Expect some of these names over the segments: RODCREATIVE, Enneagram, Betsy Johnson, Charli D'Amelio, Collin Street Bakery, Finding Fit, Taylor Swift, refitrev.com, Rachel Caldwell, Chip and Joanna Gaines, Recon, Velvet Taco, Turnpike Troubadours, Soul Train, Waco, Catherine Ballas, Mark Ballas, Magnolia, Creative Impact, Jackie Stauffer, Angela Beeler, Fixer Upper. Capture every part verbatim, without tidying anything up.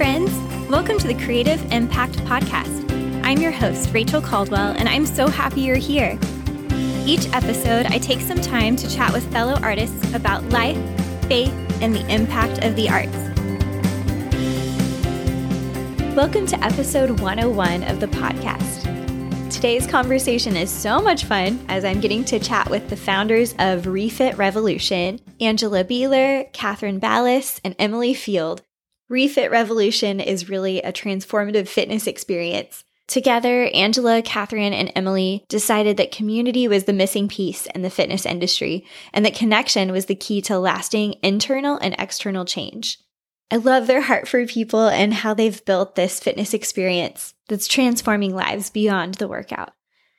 friends. Welcome to the Creative Impact Podcast. I'm your host, Rachel Caldwell, and I'm so happy you're here. Each episode, I take some time to chat with fellow artists about life, faith, and the impact of the arts. Welcome to episode one oh one of the podcast. Today's conversation is so much fun as I'm getting to chat with the founders of Refit Revolution, Angela Beeler, Catherine Ballas, and Emily Field. Refit Revolution is really a transformative fitness experience. Together, Angela, Catherine, and Emily decided that community was the missing piece in the fitness industry, and that connection was the key to lasting internal and external change. I love their heart for people and how they've built this fitness experience that's transforming lives beyond the workout.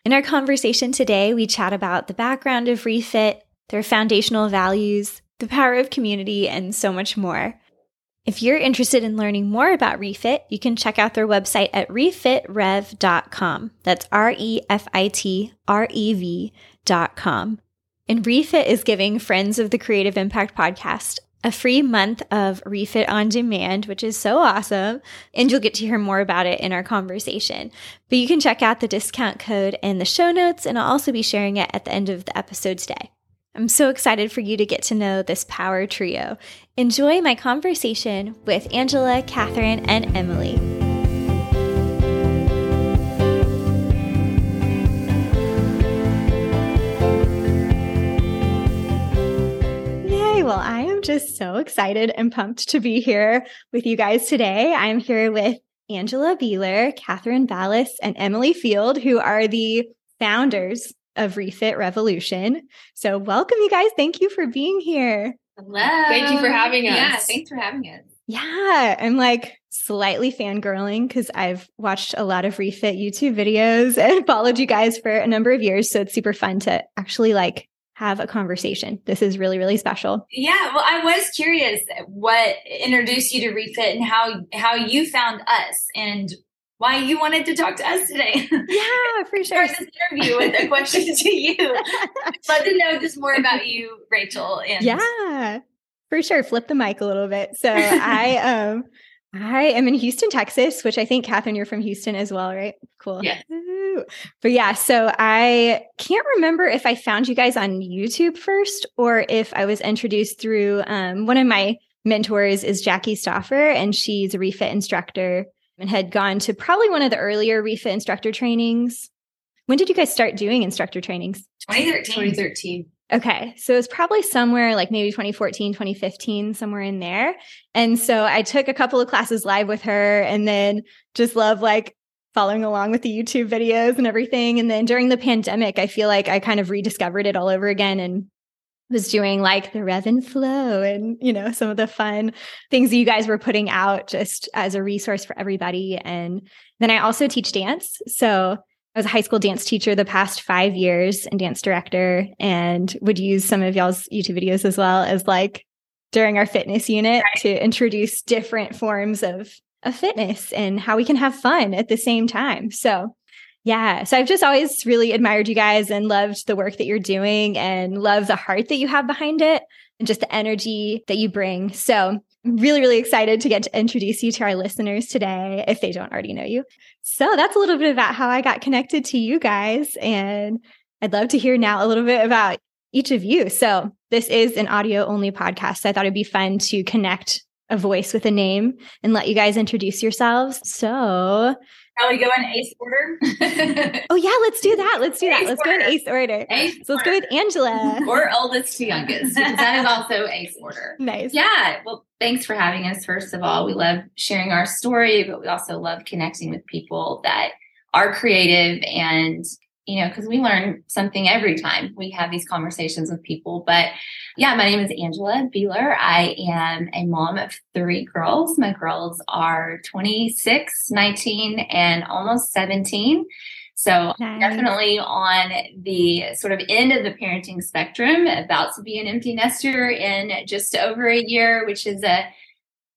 In our conversation today, we chat about the background of Refit, their foundational values, the power of community, and so much more. If you're interested in learning more about Refit, you can check out their website at refit rev dot com. That's R E F I T R E V dot com. And Refit is giving Friends of the Creative Impact Podcast a free month of Refit on Demand, which is so awesome. And you'll get to hear more about it in our conversation. But you can check out the discount code in the show notes, and I'll also be sharing it at the end of the episode today. I'm so excited for you to get to know this power trio. Enjoy my conversation with Angela, Catherine, and Emily. Well, I am just so excited and pumped to be here with you guys today. I'm here with Angela Beeler, Catherine Ballas, and Emily Field, who are the founders of Refit Revolution. So welcome, you guys. Thank you for being here. Hello. Thank you for having us. Yeah, thanks for having us. Yeah, I'm like slightly fangirling because I've watched a lot of Refit YouTube videos and followed you guys for a number of years. So it's super fun to actually like have a conversation. This is really, really special. Yeah. Well, I was curious what introduced you to Refit and how, how you found us and why you wanted to talk to us today. Yeah, for sure. Start this interview with a question to you. Love to know just more about you, Rachel. And- yeah, for sure. Flip the mic a little bit. So I, um, I am in Houston, Texas, which I think, Catherine, you're from Houston as well, right? Cool. Yeah. Ooh. But yeah, so I can't remember if I found you guys on YouTube first or if I was introduced through um, one of my mentors is Jackie Stauffer, and she's a Refit instructor and had gone to probably one of the earlier Refit instructor trainings. When did you guys start doing instructor trainings? twenty thirteen. twenty thirteen. Okay. So it was probably somewhere like maybe twenty fourteen, twenty fifteen, somewhere in there. And so I took a couple of classes live with her and then just love like following along with the YouTube videos and everything. And then during the pandemic, I feel like I kind of rediscovered it all over again and was doing like the Rev and Flow and, you know, some of the fun things that you guys were putting out just as a resource for everybody. And then I also teach dance. So I was a high school dance teacher the past five years and dance director, and would use some of y'all's YouTube videos as well as like during our fitness unit right. to introduce different forms of, of fitness and how we can have fun at the same time. So yeah, so I've just always really admired you guys and loved the work that you're doing and love the heart that you have behind it and just the energy that you bring. So I'm really, really excited to get to introduce you to our listeners today if they don't already know you. So that's a little bit about how I got connected to you guys. And I'd love to hear now a little bit about each of you. So this is an audio-only podcast. So I thought it'd be fun to connect a voice with a name and let you guys introduce yourselves. So shall we go in ace order? Oh, yeah, let's do that. Let's do that. Ace let's order. go in ace order. Ace so let's order. go with Angela. Or oldest to youngest. That is also ace order. Nice. Yeah. Well, thanks for having us. First of all, we love sharing our story, but we also love connecting with people that are creative and, you know, because we learn something every time we have these conversations with people. But yeah, my name is Angela Beeler. I am a mom of three girls. My girls are twenty-six, nineteen, and almost seventeen. So nice. Definitely on the sort of end of the parenting spectrum, about to be an empty nester in just over a year, which is a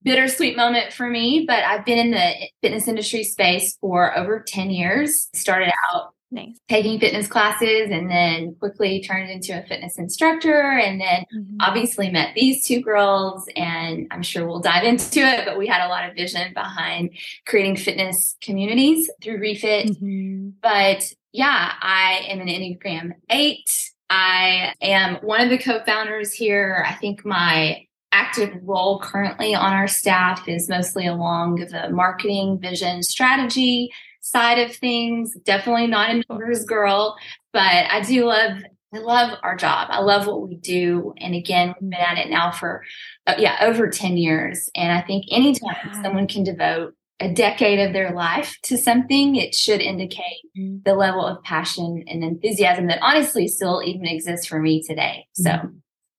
bittersweet moment for me. But I've been in the fitness industry space for over ten years. Started out Nice. Taking fitness classes and then quickly turned into a fitness instructor. And then mm-hmm. obviously met these two girls, and I'm sure we'll dive into it, but we had a lot of vision behind creating fitness communities through Refit. Mm-hmm. But yeah, I am an Enneagram eight. I am one of the co-founders here. I think my active role currently on our staff is mostly along the marketing, vision, strategy side of things. Definitely not a numbers girl, but I do love, I love our job. I love what we do. And again, we've been at it now for, uh, yeah, over ten years. And I think anytime wow. someone can devote a decade of their life to something, it should indicate the level of passion and enthusiasm that honestly still even exists for me today. So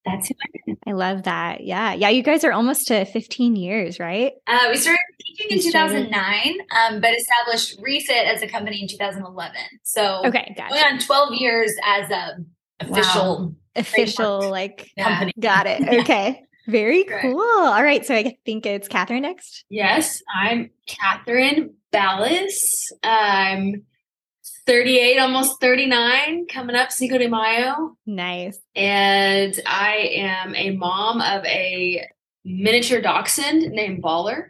that's who I am. I love that. Yeah. Yeah. You guys are almost to fifteen years, right? Uh, we started teaching in two thousand nine, um, but established Refit as a company in two thousand eleven. So okay, gotcha. Going on twelve years as a official, wow. official like yeah. company. Got it. Okay. Very Correct. Cool. All right. So I think it's Catherine next. Yes, I'm Catherine Ballas. I'm thirty-eight, almost thirty-nine, coming up Cinco de Mayo. Nice. And I am a mom of a miniature dachshund named Baller.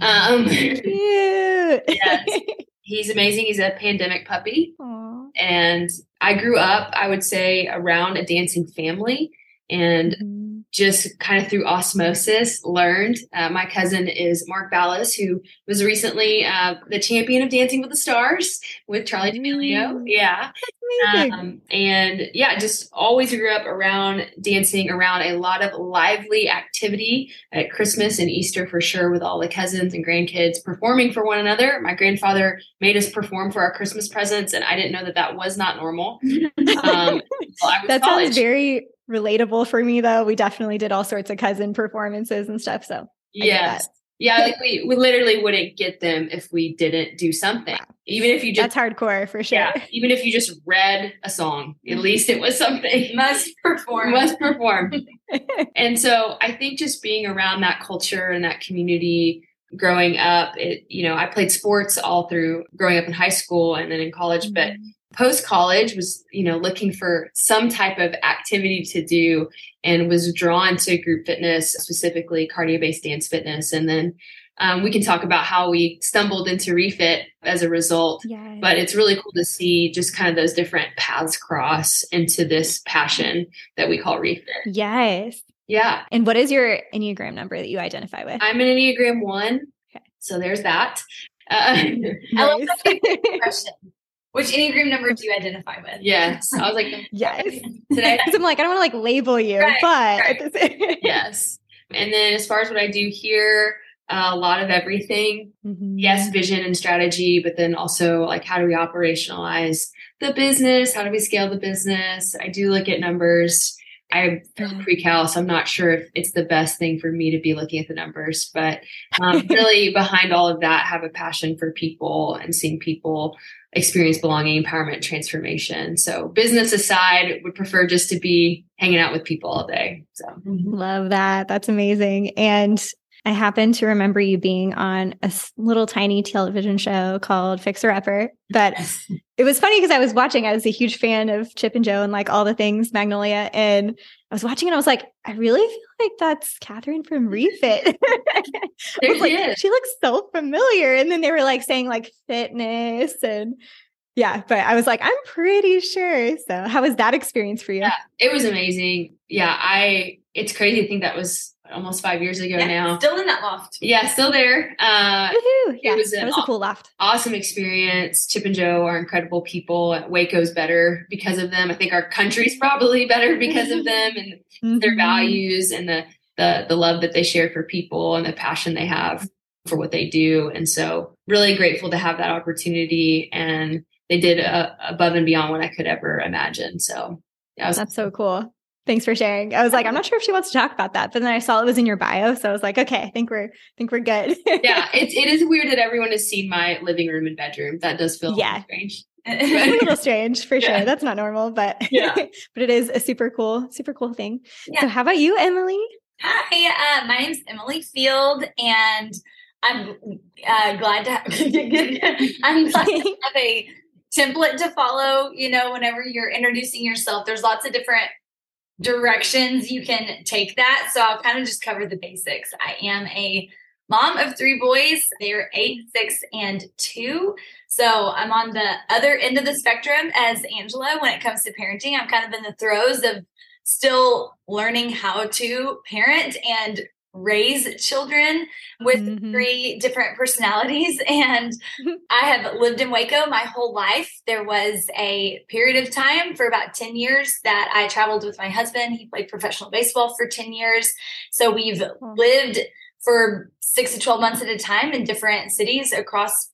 Um, Cute. Yes. He's amazing. He's a pandemic puppy. Aww. And I grew up, I would say, around a dancing family. And mm-hmm. just kind of through osmosis learned. Uh, my cousin is Mark Ballas, who was recently uh, the champion of Dancing with the Stars with Charli D'Amelio. Yeah. Um, and yeah, just always grew up around dancing, around a lot of lively activity at Christmas and Easter for sure, with all the cousins and grandkids performing for one another. My grandfather made us perform for our Christmas presents, and I didn't know that that was not normal. Um, well, I was that college. Sounds very relatable for me, though. We definitely did all sorts of cousin performances and stuff. So I yes. yeah, like we, we literally wouldn't get them if we didn't do something. Wow. Even if you just, that's hardcore for sure. Yeah, even if you just read a song, at least it was something. Must perform. Must perform. And so I think just being around that culture and that community growing up, it, you know, I played sports all through growing up in high school and then in college, mm-hmm. but post-college was, you know, looking for some type of activity to do and was drawn to group fitness, specifically cardio-based dance fitness. And then um, we can talk about how we stumbled into Refit as a result, yes. but it's really cool to see just kind of those different paths cross into this passion that we call Refit. Yes. Yeah. And what is your Enneagram number that you identify with? I'm an Enneagram one. Okay. So there's that. Uh, nice. I Which Enneagram number do you identify with? Yes. I was like, yes. Today. I'm like, I don't want to like label you, right, but. Right. At the yes. And then as far as what I do here, uh, a lot of everything. Mm-hmm. Yes. Vision and strategy, but then also like, how do we operationalize the business? How do we scale the business? I do look at numbers. I feel pre-cal, so I'm not sure if it's the best thing for me to be looking at the numbers, but um, really behind all of that, have a passion for people and seeing people experience belonging, empowerment, transformation. So business aside, would prefer just to be hanging out with people all day. So love that. That's amazing. And I happen to remember you being on a little tiny television show called Fixer Upper, but it was funny because I was watching, I was a huge fan of Chip and Joe and like all the things Magnolia. And I was watching and I was like, I really feel like that's Catherine from Refit. I was like, is. She looks so familiar. And then they were like saying like fitness and yeah, but I was like, I'm pretty sure. So how was that experience for you? Yeah, it was amazing. Yeah. I, it's crazy to think that was almost five years ago yeah, now. Still in that loft. Yeah, still there. Uh, Woohoo. Yeah, it was, an was a cool loft. Awesome experience. Chip and Joe are incredible people. Waco's better because of them. I think our country's probably better because of them and mm-hmm. their values and the, the, the love that they share for people and the passion they have for what they do. And so really grateful to have that opportunity. And they did uh, above and beyond what I could ever imagine. So yeah, was- that's so cool. Thanks for sharing. I was like, I'm not sure if she wants to talk about that, but then I saw it was in your bio. So I was like, okay, I think we're, I think we're good. Yeah. It's, it is weird that everyone has seen my living room and bedroom. That does feel yeah. strange. It's a little strange for yeah. sure. That's not normal, but, yeah. but it is a super cool, super cool thing. Yeah. So how about you, Emily? Hi, uh, my name's Emily Field and I'm uh, glad to have, I'm glad to have a template to follow, you know, whenever you're introducing yourself. There's lots of different directions you can take that. So I'll kind of just cover the basics. I am a mom of three boys. They're eight, six, and two. So I'm on the other end of the spectrum as Angela when it comes to parenting. I'm kind of in the throes of still learning how to parent and raise children with mm-hmm. three different personalities. And I have lived in Waco my whole life. There was a period of time for about ten years that I traveled with my husband. He played professional baseball for ten years. So we've lived for six to twelve months at a time in different cities across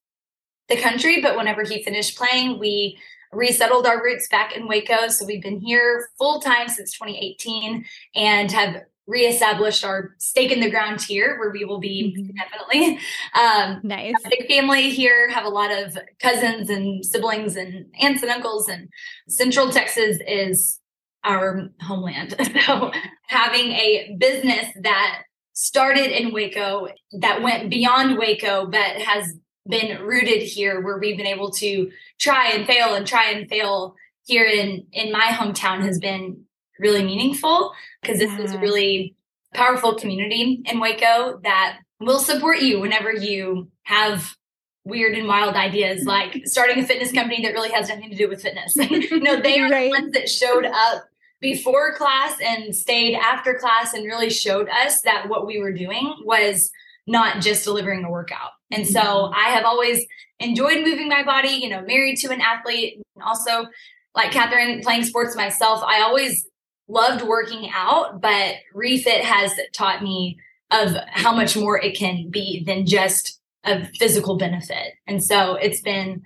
the country. But whenever he finished playing, we resettled our roots back in Waco. So we've been here full time since twenty eighteen and have reestablished our stake in the ground here, where we will be mm-hmm. definitely. Um, nice. A big family here, have a lot of cousins and siblings and aunts and uncles, and Central Texas is our homeland. So having a business that started in Waco, that went beyond Waco, but has been rooted here, where we've been able to try and fail and try and fail here in, in my hometown, has been really meaningful, because this is a really powerful community in Waco that will support you whenever you have weird and wild ideas, like starting a fitness company that really has nothing to do with fitness. No, they are right. the ones that showed up before class and stayed after class and really showed us that what we were doing was not just delivering a workout. And so I have always enjoyed moving my body, you know, married to an athlete. And also, like Catherine, playing sports myself, I always loved working out, but Refit has taught me of how much more it can be than just a physical benefit. And so it's been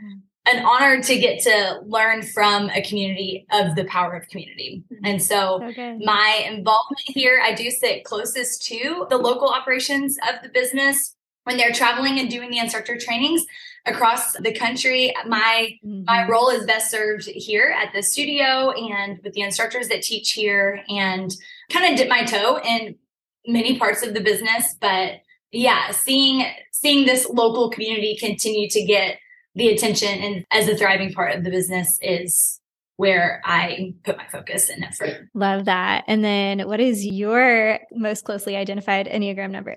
an honor to get to learn from a community of the power of community. And so okay. my involvement here, I do sit closest to the local operations of the business when they're traveling and doing the instructor trainings across the country. My, mm-hmm. my role is best served here at the studio and with the instructors that teach here, and kind of dip my toe in many parts of the business. But yeah, seeing, seeing this local community continue to get the attention and as a thriving part of the business is where I put my focus and effort. Love that. And then what is your most closely identified Enneagram number?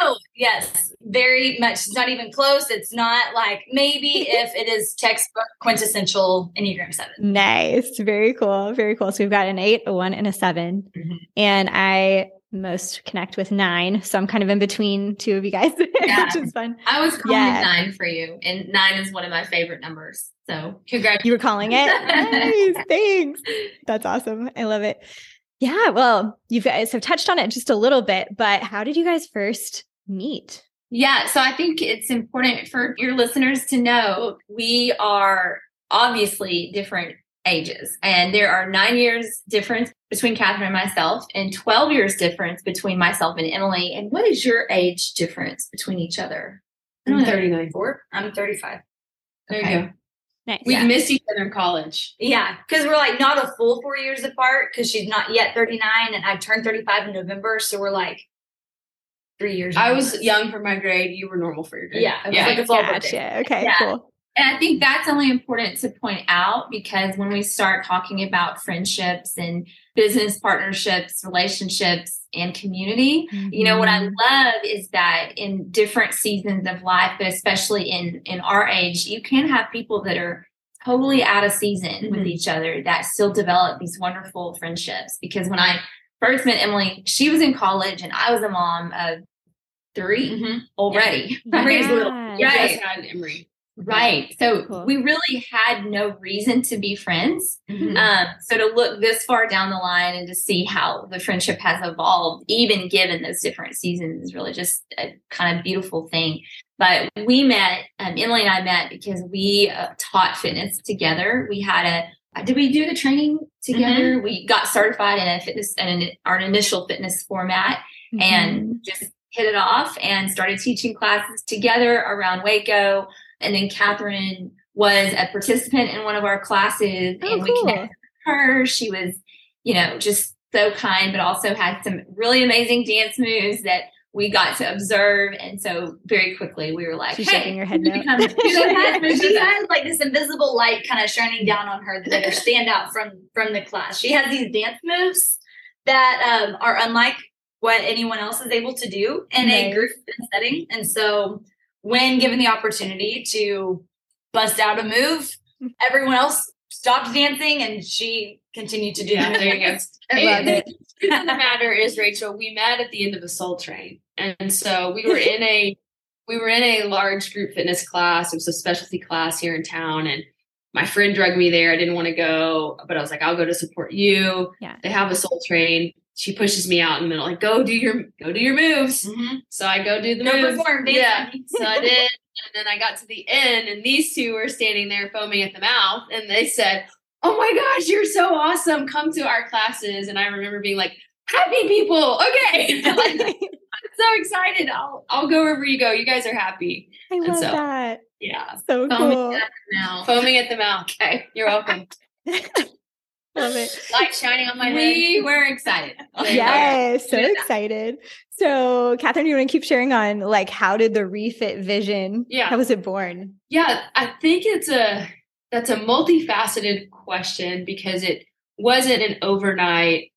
Oh, yes. Very much. It's not even close. It's not like maybe if it is textbook quintessential Enneagram seven. Nice. Very cool. Very cool. So we've got an eight, a one, and a seven. Mm-hmm. And I most connect with nine. So I'm kind of in between two of you guys, yeah. which is fun. I was calling yeah. nine for you. And nine is one of my favorite numbers. So congrats. You were calling it? Nice. Thanks. That's awesome. I love it. Yeah, well, you guys have touched on it just a little bit, but how did you guys first meet? Yeah, so I think it's important for your listeners to know we are obviously different ages, and there are nine years difference between Catherine and myself, and twelve years difference between myself and Emily. And what is your age difference between each other? I'm thirty-nine. Four. I'm thirty-five. There okay. you go. Nice. We yeah. missed each other in college. Yeah, because we're like not a full four years apart, because she's not yet thirty-nine and I turned thirty-five in November. So we're like three years. I was young for my grade. You were normal for your grade. Yeah. It yeah. was like a fall gotcha. birthday. Okay, yeah. cool. And I think that's only important to point out, because when we start talking about friendships and business partnerships, relationships, and community, mm-hmm. you know, what I love is that in different seasons of life, but especially in, in our age, you can have people that are totally out of season mm-hmm. with each other that still develop these wonderful friendships. Because when I first met Emily, she was in college and I was a mom of three mm-hmm. already. Yeah. Emery's little. Yes, right. Emery. Right. So cool. we really had no reason to be friends. Mm-hmm. Um, so to look this far down the line and to see how the friendship has evolved, even given those different seasons, is really just a kind of beautiful thing. But we met, um, Emily and I met because we uh, taught fitness together. We had a Did we do the training together? Mm-hmm. We got certified in a fitness and our initial fitness format mm-hmm. and just hit it off and started teaching classes together around Waco. And then Catherine was a participant in one of our classes oh, and we cool. connected with her. She was, you know, just so kind, but also had some really amazing dance moves that we got to observe. And so very quickly we were like, she's hey, shaking your head. No. Kind of, she, has, she has like this invisible light kind of shining down on her that are stand out from, from the class. She has these dance moves that um, are unlike what anyone else is able to do in nice. a group setting. And so when given the opportunity to bust out a move, everyone else stopped dancing and she continued to do yeah, that. There you go. It, the truth of the matter is, Rachel, we met at the end of a Soul Train. And so we were in a, we were in a large group fitness class. It was a specialty class here in town. And my friend drugged me there. I didn't want to go, but I was like, I'll go to support you. Yeah. They have a Soul Train. She pushes me out in the middle, like, go do your, go do your moves. Mm-hmm. So I go do the go moves. Perform, yeah. So I did. And then I got to the end and these two were standing there foaming at the mouth. And they said, oh my gosh, you're so awesome. Come to our classes. And I remember being like, happy people. Okay. Like, I'm so excited. I'll, I'll go wherever you go. You guys are happy. I love and so, that. Yeah. So foaming cool. At the mouth. Foaming at the mouth. Okay. You're welcome. Love it. Light shining on my head. We were excited. Yes. So excited. So Catherine, you want to keep sharing on like, how did the refit vision, yeah. how was it born? Yeah. I think it's a, that's a multifaceted question because it wasn't an overnight,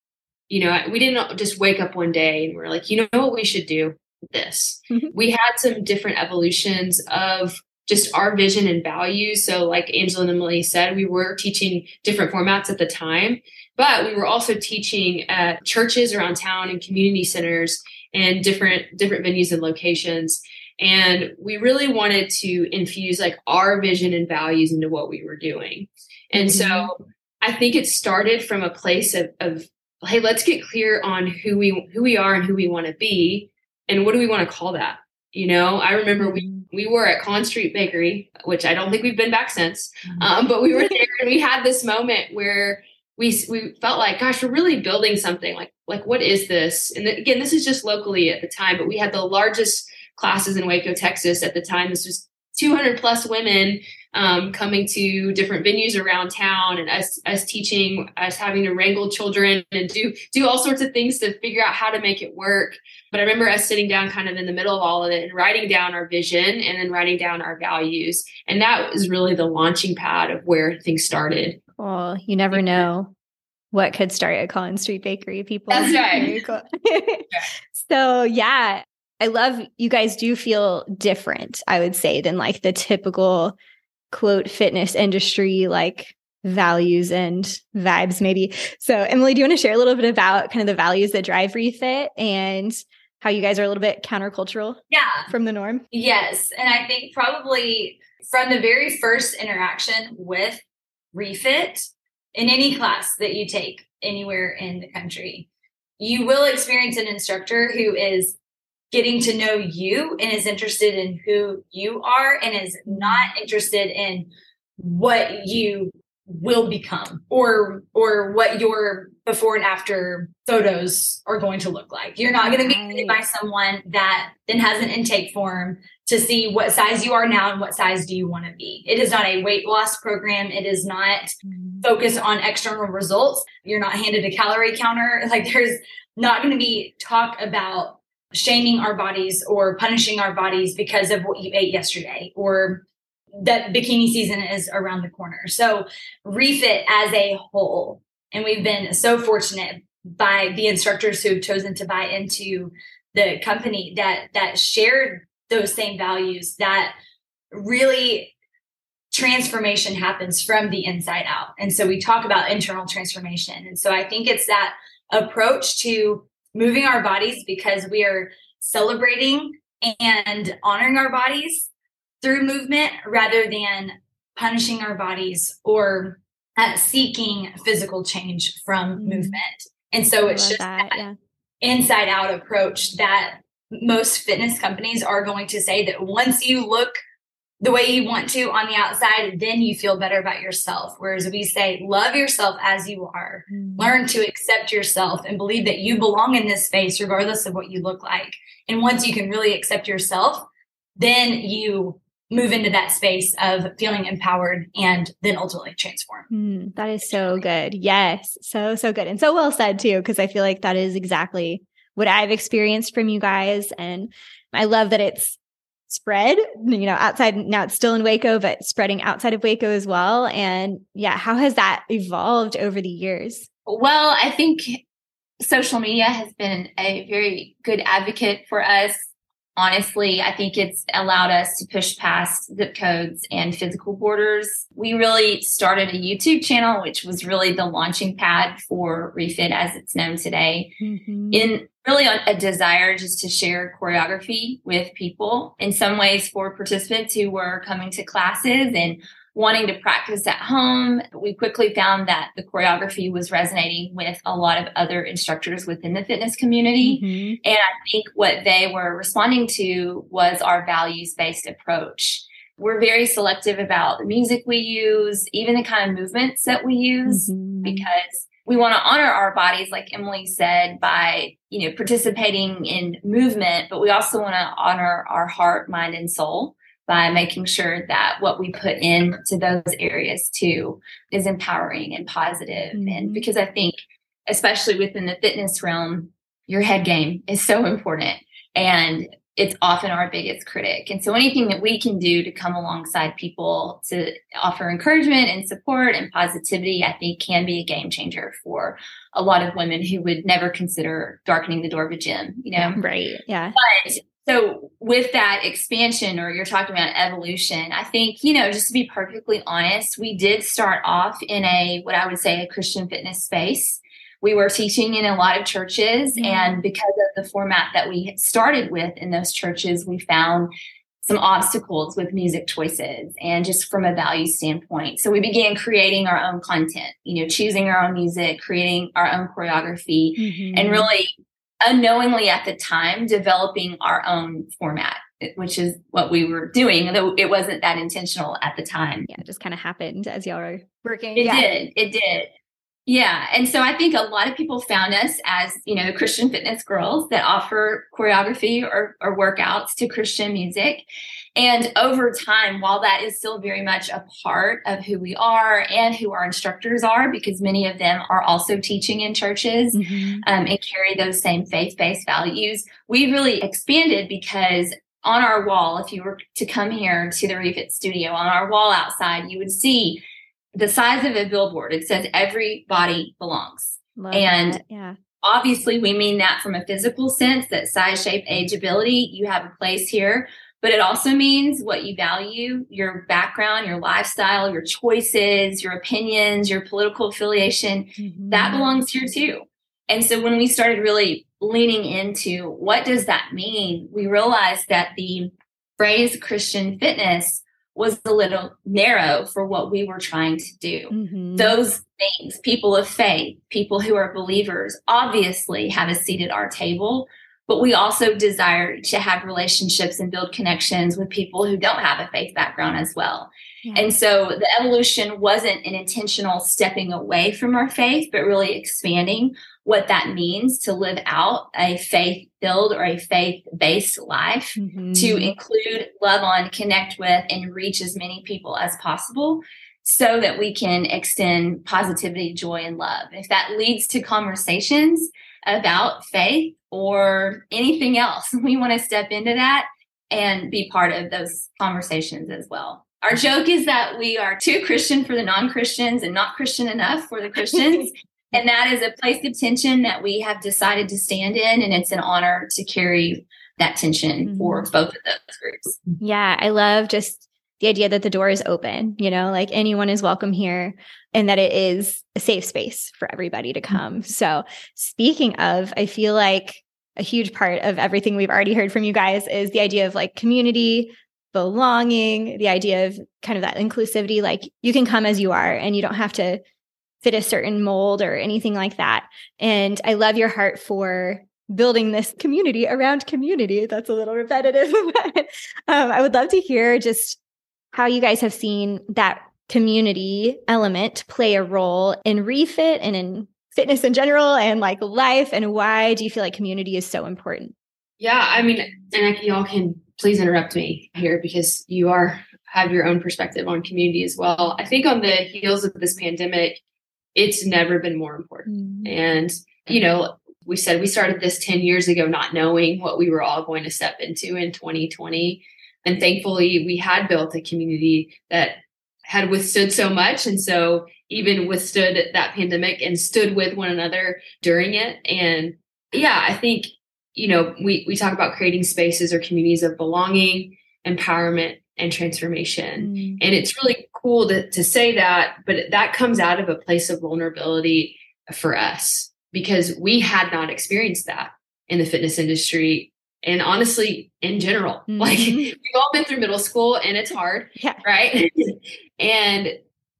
you know, we didn't just wake up one day and we're like, you know what we should do? This. Mm-hmm. We had some different evolutions of just our vision and values. So like Angela and Emily said, we were teaching different formats at the time, but we were also teaching at churches around town and community centers and different, different venues and locations. And we really wanted to infuse like our vision and values into what we were doing. And mm-hmm. so I think it started from a place of, of, hey, let's get clear on who we, who we are and who we want to be. And what do we want to call that? You know, I remember we, we were at Collin Street Bakery, which I don't think we've been back since. Um, but we were there and we had this moment where we we felt like, gosh, we're really building something like, like, what is this? And the, again, this is just locally at the time, but we had the largest classes in Waco, Texas at the time. This was two hundred plus women um, coming to different venues around town and us, us teaching, us having to wrangle children and do, do all sorts of things to figure out how to make it work. But I remember us sitting down kind of in the middle of all of it and writing down our vision and then writing down our values. And that was really the launching pad of where things started. Well, you never know what could start at Collin Street Bakery, people. That's right. Cool. So, yeah, I love you guys do feel different, I would say, than like the typical quote fitness industry, like values and vibes maybe. So Emily, do you want to share a little bit about kind of the values that drive refit and how you guys are a little bit countercultural yeah. from the norm? Yes. And I think probably from the very first interaction with refit in any class that you take anywhere in the country, you will experience an instructor who is getting to know you and is interested in who you are and is not interested in what you will become or or what your before and after photos are going to look like. You're not going to be guided by someone that then has an intake form to see what size you are now and what size do you want to be. It is not a weight loss program. It is not focused on external results. You're not handed a calorie counter. Like there's not going to be talk about shaming our bodies or punishing our bodies because of what you ate yesterday or that bikini season is around the corner. So refit as a whole. And we've been so fortunate by the instructors who have chosen to buy into the company that, that shared those same values, that really transformation happens from the inside out. And so we talk about internal transformation. And so I think it's that approach to moving our bodies because we are celebrating and honoring our bodies through movement rather than punishing our bodies or uh, seeking physical change from mm-hmm. movement. And so I it's just that, that yeah. inside out approach that most fitness companies are going to say that once you look the way you want to on the outside, then you feel better about yourself. Whereas we say, love yourself as you are, mm-hmm. learn to accept yourself and believe that you belong in this space, regardless of what you look like. And once you can really accept yourself, then you move into that space of feeling empowered and then ultimately transform. Mm, that is so good. Yes. So, so good. And so well said too, because I feel like that is exactly what I've experienced from you guys. And I love that it's spread, you know, outside. Now it's still in Waco, but spreading outside of Waco as well. And yeah, how has that evolved over the years? Well, I think social media has been a very good advocate for us. Honestly, I think it's allowed us to push past zip codes and physical borders. We really started a YouTube channel, which was really the launching pad for Refit as it's known today, mm-hmm. in really a desire just to share choreography with people, in some ways for participants who were coming to classes and wanting to practice at home. We quickly found that the choreography was resonating with a lot of other instructors within the fitness community. Mm-hmm. And I think what they were responding to was our values-based approach. We're very selective about the music we use, even the kind of movements that we use, mm-hmm. because we want to honor our bodies, like Emily said, by, you know, participating in movement, but we also want to honor our heart, mind, and soul by making sure that what we put into those areas too is empowering and positive. Mm-hmm. And because I think, especially within the fitness realm, your head game is so important and it's often our biggest critic. And so anything that we can do to come alongside people to offer encouragement and support and positivity, I think can be a game changer for a lot of women who would never consider darkening the door of a gym, you know? Right. Yeah. But so with that expansion, or you're talking about evolution, I think, you know, just to be perfectly honest, we did start off in a, what I would say, a Christian fitness space. We were teaching in a lot of churches. Mm-hmm. And because of the format that we started with in those churches, we found some obstacles with music choices and just from a value standpoint. So we began creating our own content, you know, choosing our own music, creating our own choreography, mm-hmm. and really unknowingly at the time, developing our own format, which is what we were doing, though it wasn't that intentional at the time. Yeah, it just kind of happened as y'all were working. It yeah. did. It did. Yeah. And so I think a lot of people found us as, you know, Christian fitness girls that offer choreography or, or workouts to Christian music. And over time, while that is still very much a part of who we are and who our instructors are, because many of them are also teaching in churches, mm-hmm. um, and carry those same faith-based values, we really expanded because on our wall, if you were to come here to the Refit studio, on our wall outside, you would see the size of a billboard. It says, "Every body belongs." Love and that. Yeah. Obviously, we mean that from a physical sense, that size, shape, age, ability, you have a place here. But it also means what you value, your background, your lifestyle, your choices, your opinions, your political affiliation, mm-hmm. that belongs here too. And so when we started really leaning into what does that mean, we realized that the phrase Christian fitness was a little narrow for what we were trying to do. Mm-hmm. Those things, people of faith, people who are believers, obviously have a seat at our table. But we also desire to have relationships and build connections with people who don't have a faith background as well. Yeah. And so the evolution wasn't an intentional stepping away from our faith, but really expanding what that means to live out a faith-filled or a faith-based life, mm-hmm. to include, love on, connect with, and reach as many people as possible, so that we can extend positivity, joy, and love. If that leads to conversations about faith or anything else, we want to step into that and be part of those conversations as well. Our joke is that we are too Christian for the non-Christians and not Christian enough for the Christians. And that is a place of tension that we have decided to stand in. And it's an honor to carry that tension, mm-hmm. for both of those groups. Yeah, I love just the idea that the door is open, you know, like anyone is welcome here, and that it is a safe space for everybody to come. So speaking of, I feel like a huge part of everything we've already heard from you guys is the idea of like community, belonging, the idea of kind of that inclusivity, like you can come as you are and you don't have to fit a certain mold or anything like that. And I love your heart for building this community around community. That's a little repetitive, but um, I would love to hear just how you guys have seen that community element play a role in Refit and in fitness in general and like life, and why do you feel like community is so important? Yeah, I mean, and I, y'all can please interrupt me here because you are have your own perspective on community as well. I think on the heels of this pandemic, it's never been more important. Mm-hmm. And, you know, we said we started this ten years ago, not knowing what we were all going to step into in twenty twenty. And thankfully, we had built a community that had withstood so much. And so even withstood that pandemic and stood with one another during it. And yeah, I think, you know, we, we talk about creating spaces or communities of belonging, empowerment, and transformation. Mm. And it's really cool to, to say that, but that comes out of a place of vulnerability for us, because we had not experienced that in the fitness industry. And honestly, in general, mm-hmm. like we've all been through middle school and it's hard, yeah. right? And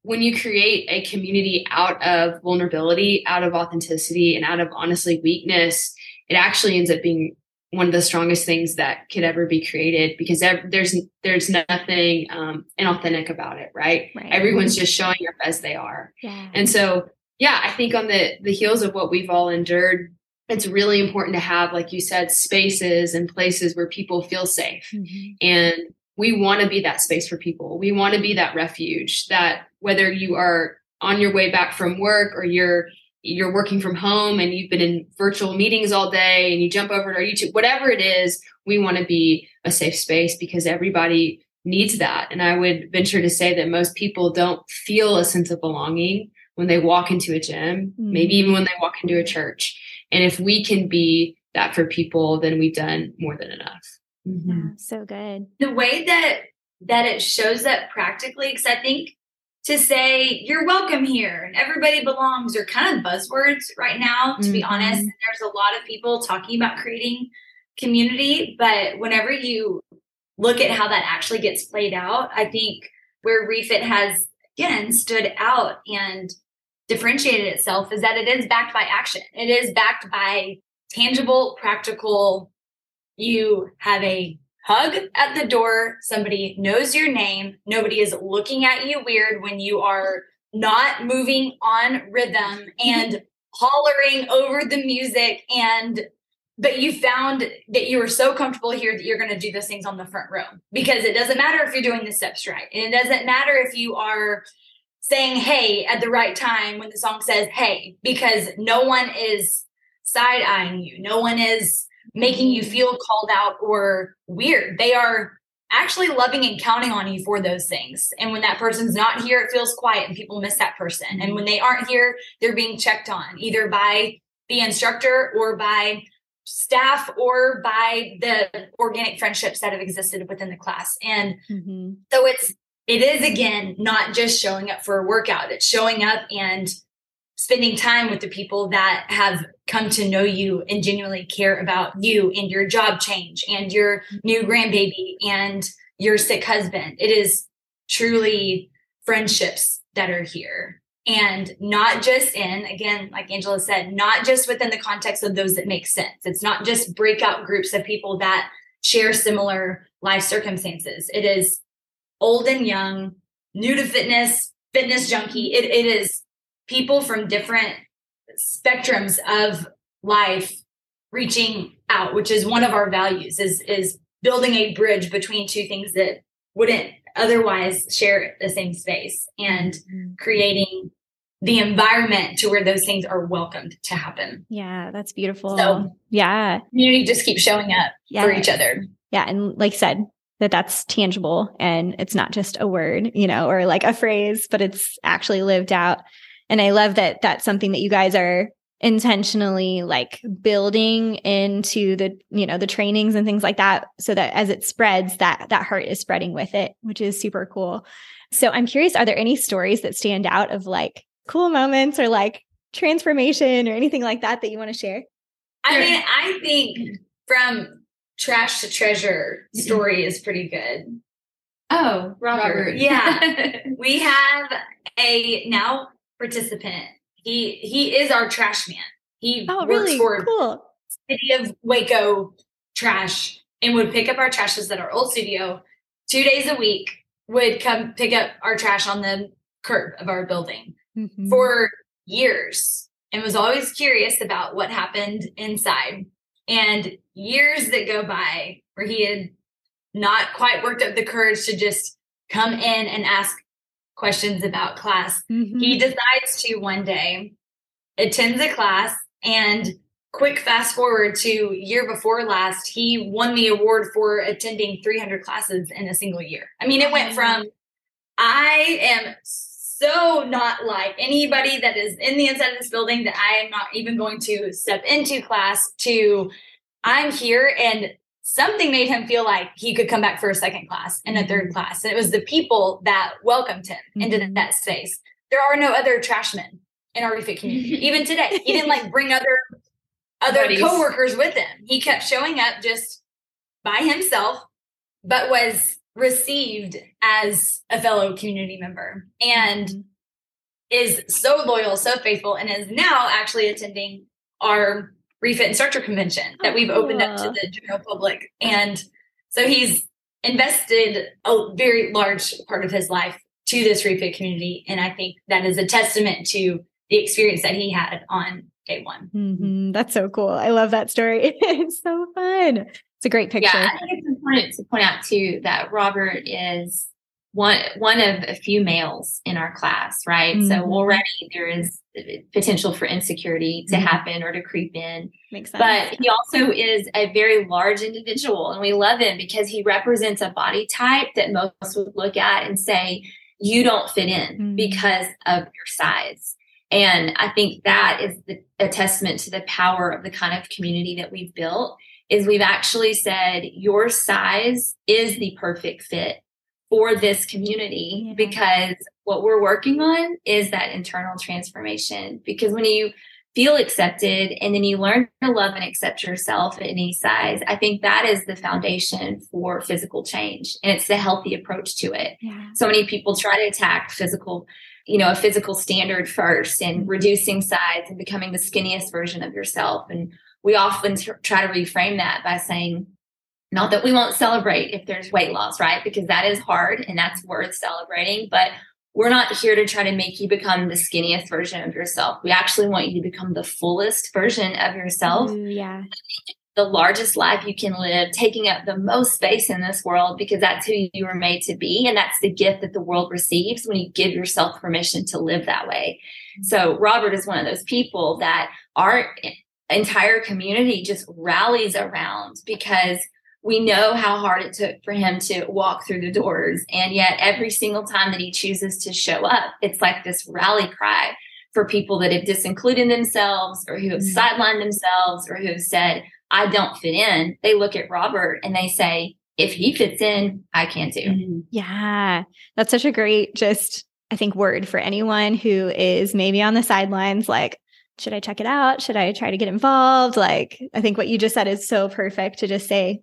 when you create a community out of vulnerability, out of authenticity, and out of honestly weakness, it actually ends up being one of the strongest things that could ever be created, because there's there's nothing um, inauthentic about it, right? right? Everyone's just showing up as they are. Yeah. And so, yeah, I think on the the heels of what we've all endured, it's really important to have, like you said, spaces and places where people feel safe. Mm-hmm. And we want to be that space for people. We want to be that refuge that whether you are on your way back from work or you're you're working from home and you've been in virtual meetings all day and you jump over to our YouTube, whatever it is, we want to be a safe space because everybody needs that. And I would venture to say that most people don't feel a sense of belonging when they walk into a gym, mm-hmm. maybe even when they walk into a church. And if we can be that for people, then we've done more than enough. Mm-hmm. So good. The way that that it shows up practically, because I think to say you're welcome here and everybody belongs are kind of buzzwords right now, to mm-hmm. be honest. And there's a lot of people talking about creating community, but whenever you look at how that actually gets played out, I think where Refit has, again, stood out and differentiated itself is that it is backed by action. It is backed by tangible, practical. You have a hug at the door. Somebody knows your name. Nobody is looking at you weird when you are not moving on rhythm and hollering over the music. And, but you found that you were so comfortable here that you're going to do those things on the front row, because it doesn't matter if you're doing the steps right. And it doesn't matter if you are saying, hey, at the right time when the song says, hey, because no one is side eyeing you. No one is making you feel called out or weird. They are actually loving and counting on you for those things. And when that person's not here, it feels quiet and people miss that person. And when they aren't here, they're being checked on either by the instructor or by staff or by the organic friendships that have existed within the class. And mm-hmm. so it's, It is, again, not just showing up for a workout. It's showing up and spending time with the people that have come to know you and genuinely care about you and your job change and your new grandbaby and your sick husband. It is truly friendships that are here, and not just in, again, like Angela said, not just within the context of those that make sense. It's not just breakout groups of people that share similar life circumstances. It is old and young, new to fitness, fitness junkie. It, it is people from different spectrums of life reaching out, which is one of our values, is, is building a bridge between two things that wouldn't otherwise share the same space and creating the environment to where those things are welcomed to happen. Yeah, that's beautiful. So yeah, community just keeps showing up yeah. for each other. Yeah. And like said, that that's tangible and it's not just a word, you know, or like a phrase, but it's actually lived out. And I love that that's something that you guys are intentionally like building into the, you know, the trainings and things like that, so that as it spreads, that that heart is spreading with it, which is super cool. So I'm curious, are there any stories that stand out of like cool moments or like transformation or anything like that that you want to share? I mean, I think from trash to treasure story is pretty good. Oh, Robert. Robert. Yeah. We have a now participant. He he is our trash man. He oh, works really? for cool. City of Waco trash and would pick up our trashes at our old studio two days a week, would come pick up our trash on the curb of our building mm-hmm. for years, and was always curious about what happened inside. And years that go by where he had not quite worked up the courage to just come in and ask questions about class. Mm-hmm. He decides to one day, attends a class, and Quick fast forward to year before last, he won the award for attending three hundred classes in a single year. I mean, it went from, I am so not like anybody that is in the inside of this building that I am not even going to step into class, to I'm here. And something made him feel like he could come back for a second class and a third class. And it was the people that welcomed him into that space. There are no other trashmen in our refit community. Even today, he didn't like bring other other buddies. Coworkers with him. He kept showing up just by himself, but was received as a fellow community member and is so loyal, so faithful, and is now actually attending our refit instructor convention that we've opened up to the general public. And so he's invested a very large part of his life to this refit community. And I think that is a testament to the experience that he had on day one. Mm-hmm. That's so cool. I love that story. It's so fun. It's a great picture. Yeah, I think it's important to point out too that Robert is one one of a few males in our class, right? Mm-hmm. So already there is potential for insecurity to mm-hmm. happen or to creep in. Makes sense. But he also is a very large individual, and we love him because he represents a body type that most would look at and say, you don't fit in mm-hmm. because of your size. And I think that is the, a testament to the power of the kind of community that we've built, is we've actually said your size is the perfect fit for this community yeah. because what we're working on is that internal transformation. Because when you feel accepted and then you learn to love and accept yourself at any size, I think that is the foundation for physical change. And it's the healthy approach to it. Yeah. So many people try to attack physical you know, a physical standard first and reducing size and becoming the skinniest version of yourself. And we often t- try to reframe that by saying, not that we won't celebrate if there's weight loss, right? Because that is hard and that's worth celebrating, but we're not here to try to make you become the skinniest version of yourself. We actually want you to become the fullest version of yourself. Mm, yeah. The largest life you can live, taking up the most space in this world, because that's who you were made to be. And that's the gift that the world receives when you give yourself permission to live that way. So Robert is one of those people that our entire community just rallies around, because we know how hard it took for him to walk through the doors. And yet every single time that he chooses to show up, it's like this rally cry for people that have disincluded themselves or who have mm-hmm. sidelined themselves or who have said, I don't fit in. They look at Robert and they say, if he fits in, I can too. Yeah. That's such a great, just, I think, word for anyone who is maybe on the sidelines, like, should I check it out? Should I try to get involved? Like, I think what you just said is so perfect, to just say,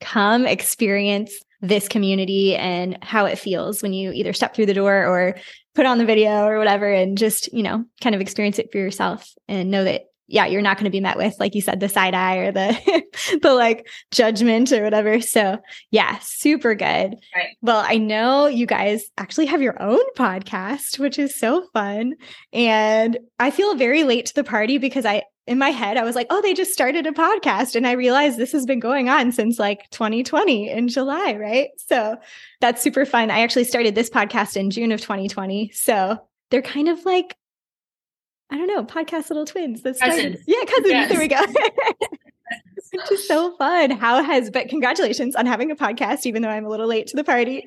come experience this community and how it feels when you either step through the door or put on the video or whatever, and just, you know, kind of experience it for yourself and know that yeah, you're not going to be met with, like you said, the side eye or the, the like judgment or whatever. So yeah, super good. Right. Well, I know you guys actually have your own podcast, which is so fun. And I feel very late to the party, because I, in my head, I was like, oh, they just started a podcast. And I realized this has been going on since like twenty twenty in July, right? So that's super fun. I actually started this podcast in June of twenty twenty. So they're kind of like, I don't know, podcast little twins. That's cousins. Yeah, cousins. Yes. There we go. Which is so fun. How has, but congratulations on having a podcast, even though I'm a little late to the party.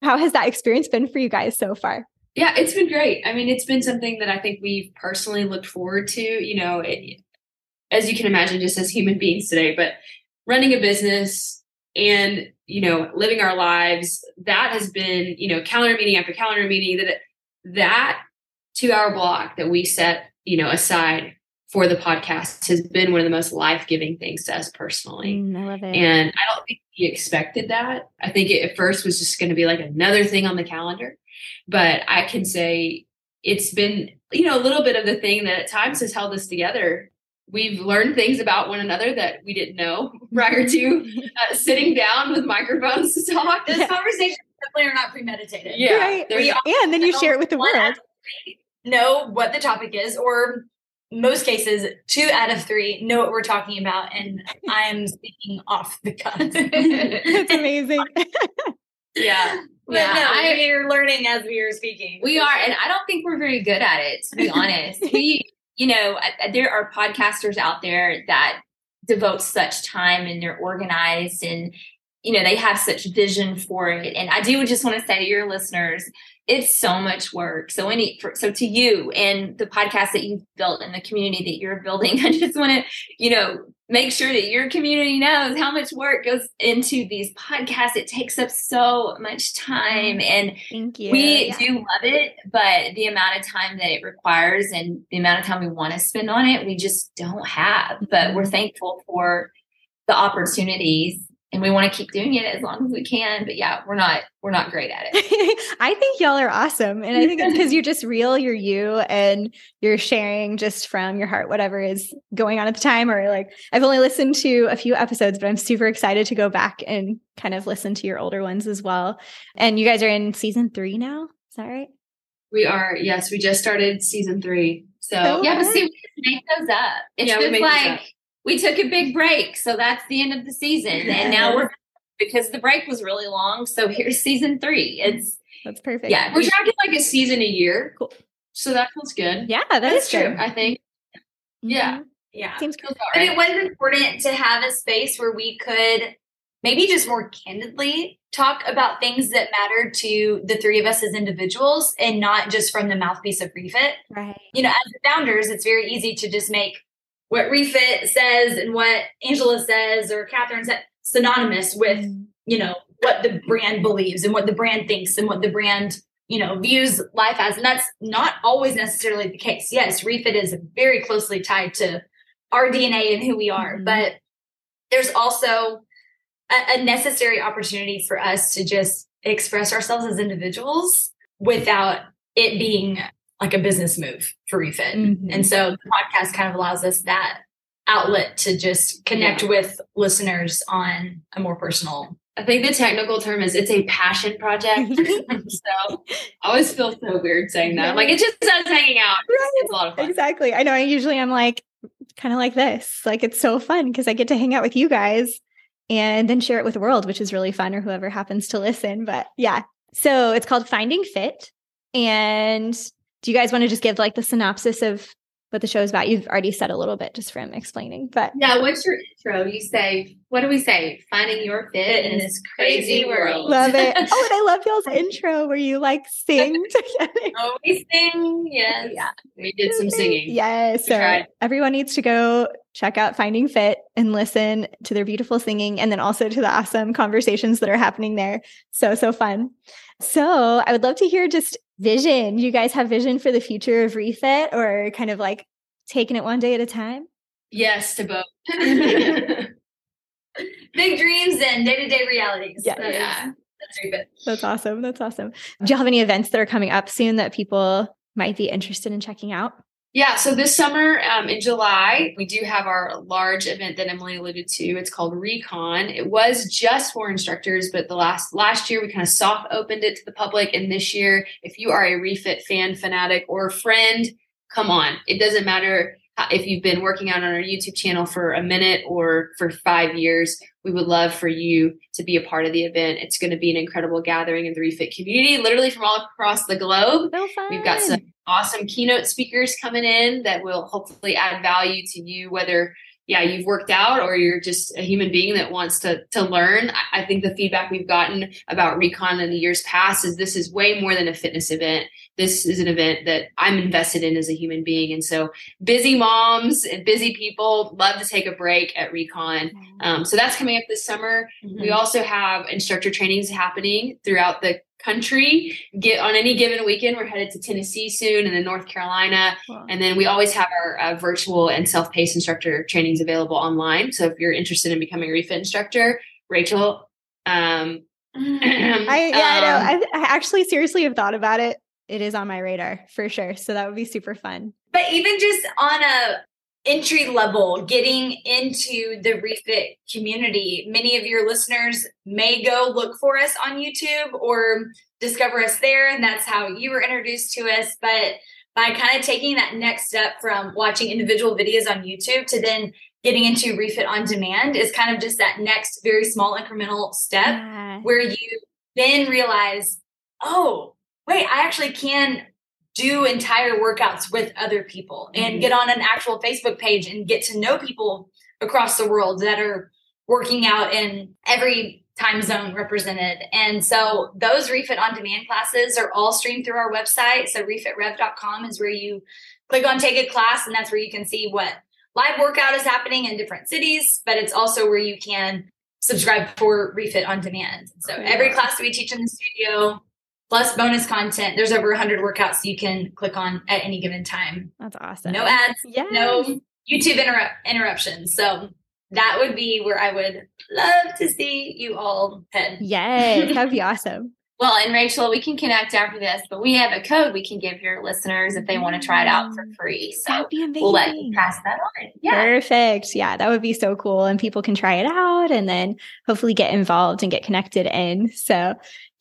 How has that experience been for you guys so far? Yeah, it's been great. I mean, it's been something that I think we've personally looked forward to, you know, it, as you can imagine, just as human beings today, but running a business and, you know, living our lives, that has been, you know, calendar meeting after calendar meeting, that that two-hour block that we set, you know, aside for the podcast has been one of the most life-giving things to us personally. Mm, I love it. And I don't think we expected that. I think it at first was just going to be like another thing on the calendar, but I can say it's been, you know, a little bit of the thing that at times has held us together. We've learned things about one another that we didn't know prior to uh, sitting down with microphones to talk. This yeah. conversation definitely are not premeditated. Yeah. Right. There's yeah. And then you share it with the world. Know what the topic is, or most cases, two out of three know what we're talking about, and I'm speaking off the cuff. That's amazing. Yeah. But yeah, no, I, we're learning as we are speaking. We are, and I don't think we're very good at it, to be honest. We you know, there are podcasters out there that devote such time and they're organized and, you know, they have such vision for it. And I do just want to say to your listeners, it's so much work. So any, for, so to you and the podcast that you've built and the community that you're building, I just want to, you know, make sure that your community knows how much work goes into these podcasts. It takes up so much time and Thank you. we yeah. do love it, but the amount of time that it requires and the amount of time we want to spend on it, we just don't have, but we're thankful for the opportunities. And we want to keep doing it as long as we can. But yeah, we're not, we're not great at it. I think y'all are awesome. And I think it's because you're just real, you're you, and you're sharing just from your heart, whatever is going on at the time. Or like, I've only listened to a few episodes, but I'm super excited to go back and kind of listen to your older ones as well. And you guys are in season three now. Is that right? We are. Yes. We just started season three. So, so yeah, but see, we just make those up. It's yeah, just we like... We took a big break. So that's the end of the season. And now we're, because the break was really long. So here's season three. It's, that's perfect. Yeah. We're tracking like a season a year. Cool. So that feels good. Yeah. That that's is true. Good. I think. Mm-hmm. Yeah. Yeah. Seems cool. And it was important to have a space where we could maybe just more candidly talk about things that matter to the three of us as individuals and not just from the mouthpiece of Refit. Right. You know, as founders, it's very easy to just make what Refit says and what Angela says or Catherine said synonymous with, you know, what the brand believes and what the brand thinks and what the brand, you know, views life as. And that's not always necessarily the case. Yes, Refit is very closely tied to our D N A and who we are, mm-hmm. but there's also a, a necessary opportunity for us to just express ourselves as individuals without it being like a business move for Refit. Mm-hmm. And so the podcast kind of allows us that outlet to just connect yeah. with listeners on a more personal. I think the technical term is it's a passion project. So I always feel so weird saying that. Yeah. Like it's just us hanging out. Right. It's a lot of fun. Exactly. I know. I usually I'm like kind of like this, like it's so fun because I get to hang out with you guys and then share it with the world, which is really fun, or whoever happens to listen. But yeah. So it's called Finding Fit. And do you guys want to just give like the synopsis of what the show is about? You've already said a little bit just from explaining, but yeah. What's your intro? You say, what do we say? Finding your fit in this crazy world. Love it. Oh, and I love y'all's intro where you like sing together. Oh, we sing. Yes. Yeah. We did some singing. Yes. So everyone needs to go check out Finding Fit and listen to their beautiful singing and then also to the awesome conversations that are happening there. So, so fun. So I would love to hear just vision. You guys have vision for the future of Refit or kind of like taking it one day at a time? Yes, to both. Big dreams and day-to-day realities. Yes. So, yeah. That's Refit. That's awesome. That's awesome. Do you have any events that are coming up soon that people might be interested in checking out? Yeah. So this summer um, in July, we do have our large event that Emily alluded to. It's called Recon. It was just for instructors, but the last last year we kind of soft opened it to the public. And this year, if you are a Refit fan, fanatic, or a friend, come on. It doesn't matter if you've been working out on our YouTube channel for a minute or for five years. We would love for you to be a part of the event. It's going to be an incredible gathering of the Refit community, literally from all across the globe. So fun. We've got some awesome keynote speakers coming in that will hopefully add value to you, whether, yeah, you've worked out or you're just a human being that wants to to learn. I think the feedback we've gotten about Recon in the years past is this is way more than a fitness event. This is an event that I'm invested in as a human being. And so busy moms and busy people love to take a break at Recon. Um, so that's coming up this summer. Mm-hmm. We also have instructor trainings happening throughout the country. Get on any given weekend, we're headed to Tennessee soon and then North Carolina. Wow. And then we always have our uh, virtual and self-paced instructor trainings available online. So if you're interested in becoming a Refit instructor, Rachel. Um, I, yeah, um, I know. I, I actually seriously have thought about it. It is on my radar for sure. So that would be super fun. But even just on a entry level, getting into the Refit community, many of your listeners may go look for us on YouTube or discover us there. And that's how you were introduced to us. But by kind of taking that next step from watching individual videos on YouTube to then getting into Refit on demand is kind of just that next very small incremental step yeah. where you then realize, oh, wait, I actually can do entire workouts with other people and get on an actual Facebook page and get to know people across the world that are working out in every time zone represented. And so those Refit On Demand classes are all streamed through our website. So refit rev dot com is where you click on take a class, and that's where you can see what live workout is happening in different cities, but it's also where you can subscribe for Refit On Demand. So every class that we teach in the studio, plus bonus content, there's over one hundred workouts you can click on at any given time. That's awesome. No ads, yes. No YouTube interu- interruptions. So that would be where I would love to see you all head. Yes, that'd be awesome. Well, and Rachel, we can connect after this, but we have a code we can give your listeners if they want to try it out for free. So that'd be amazing. We'll let you pass that on. Yeah. Perfect. Yeah, that would be so cool. And people can try it out and then hopefully get involved and get connected in. So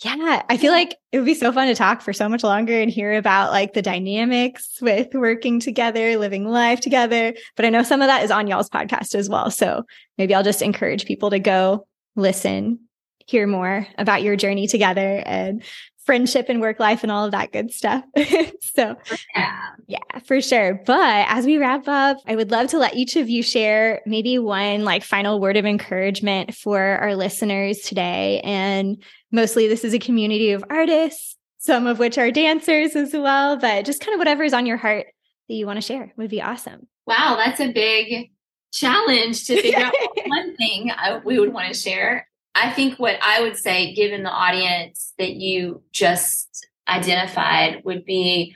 yeah, I feel like it would be so fun to talk for so much longer and hear about like the dynamics with working together, living life together. But I know some of that is on y'all's podcast as well. So maybe I'll just encourage people to go listen, hear more about your journey together and friendship and work life and all of that good stuff. So yeah. yeah, for sure. But as we wrap up, I would love to let each of you share maybe one like final word of encouragement for our listeners today. And mostly this is a community of artists, some of which are dancers as well, but just kind of whatever is on your heart that you want to share would be awesome. Wow. That's a big challenge to figure out one thing I, we would want to share. I think what I would say, given the audience that you just identified, would be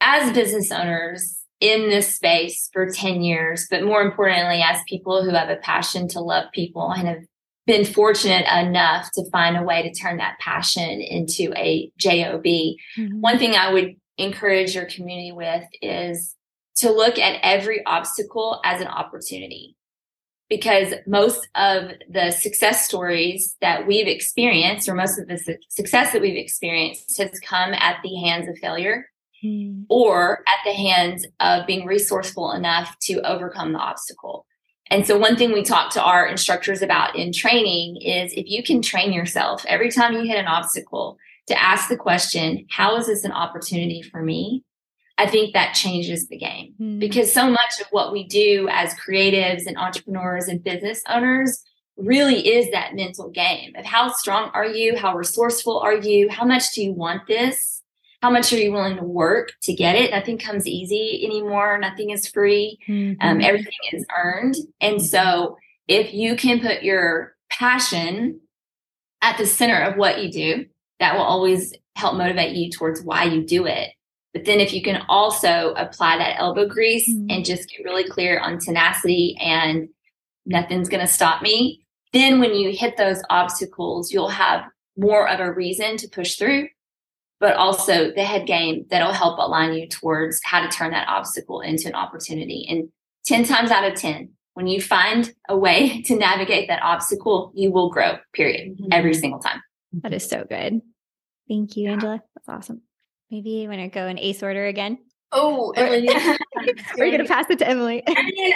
as business owners in this space for ten years, but more importantly, as people who have a passion to love people and have been fortunate enough to find a way to turn that passion into a job. Mm-hmm. One thing I would encourage your community with is to look at every obstacle as an opportunity. Because most of the success stories that we've experienced, or most of the su- success that we've experienced, has come at the hands of failure mm. or at the hands of being resourceful enough to overcome the obstacle. And so one thing we talk to our instructors about in training is if you can train yourself every time you hit an obstacle to ask the question, how is this an opportunity for me? I think that changes the game mm. because so much of what we do as creatives and entrepreneurs and business owners really is that mental game of how strong are you? How resourceful are you? How much do you want this? How much are you willing to work to get it? Nothing comes easy anymore. Nothing is free. Mm-hmm. Um, everything is earned. And so if you can put your passion at the center of what you do, that will always help motivate you towards why you do it. But then if you can also apply that elbow grease mm-hmm. and just get really clear on tenacity and nothing's going to stop me, then when you hit those obstacles, you'll have more of a reason to push through, but also the head game that'll help align you towards how to turn that obstacle into an opportunity. And ten times out of ten, when you find a way to navigate that obstacle, you will grow, period, mm-hmm. every single time. That is so good. Thank you, Angela. That's awesome. Maybe you want to go in ace order again? Oh, Emily. We're going to pass it to Emily. I mean,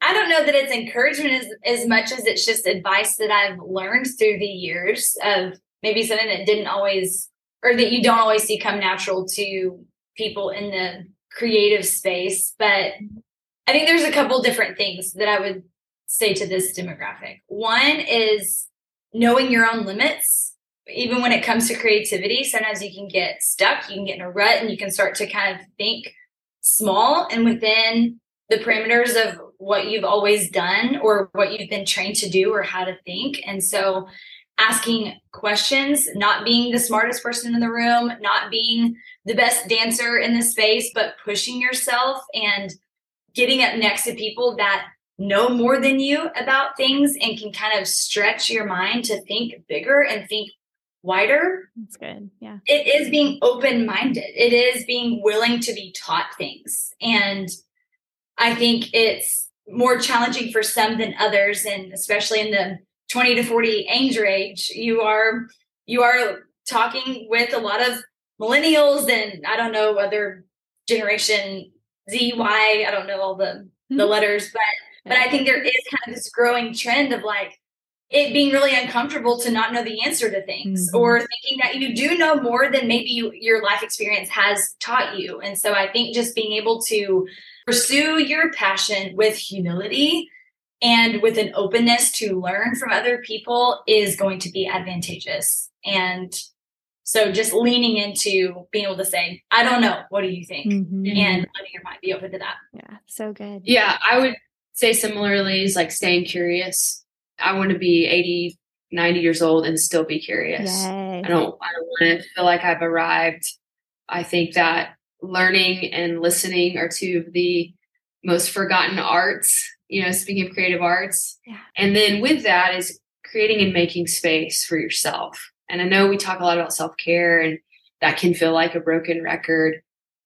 I don't know that it's encouragement as, as much as it's just advice that I've learned through the years of maybe something that didn't always, or that you don't always see come natural to people in the creative space. But I think there's a couple different things that I would say to this demographic. One is knowing your own limits. Even when it comes to creativity, sometimes you can get stuck, you can get in a rut, and you can start to kind of think small and within the parameters of what you've always done or what you've been trained to do or how to think. And so asking questions, not being the smartest person in the room, not being the best dancer in the space, but pushing yourself and getting up next to people that know more than you about things and can kind of stretch your mind to think bigger and think wider. That's good. Yeah. It is being open-minded. It is being willing to be taught things. And I think it's more challenging for some than others. And especially in the twenty to forty age range, you are, you are talking with a lot of millennials and I don't know, other generation Z, Y, I don't know all the, mm-hmm. the letters, but, but I think there is kind of this growing trend of like, it being really uncomfortable to not know the answer to things, mm-hmm. or thinking that you do know more than maybe you, your life experience has taught you. And so I think just being able to pursue your passion with humility and with an openness to learn from other people is going to be advantageous. And so just leaning into being able to say, I don't know, what do you think? Mm-hmm. And letting your mind be open to that. Yeah. So good. Yeah. I would say similarly is like staying curious. I want to be eighty, ninety years old and still be curious. Yay. I don't, I don't want to feel like I've arrived. I think that learning and listening are two of the most forgotten arts, you know, speaking of creative arts. Yeah. And then with that is creating and making space for yourself. And I know we talk a lot about self-care and that can feel like a broken record,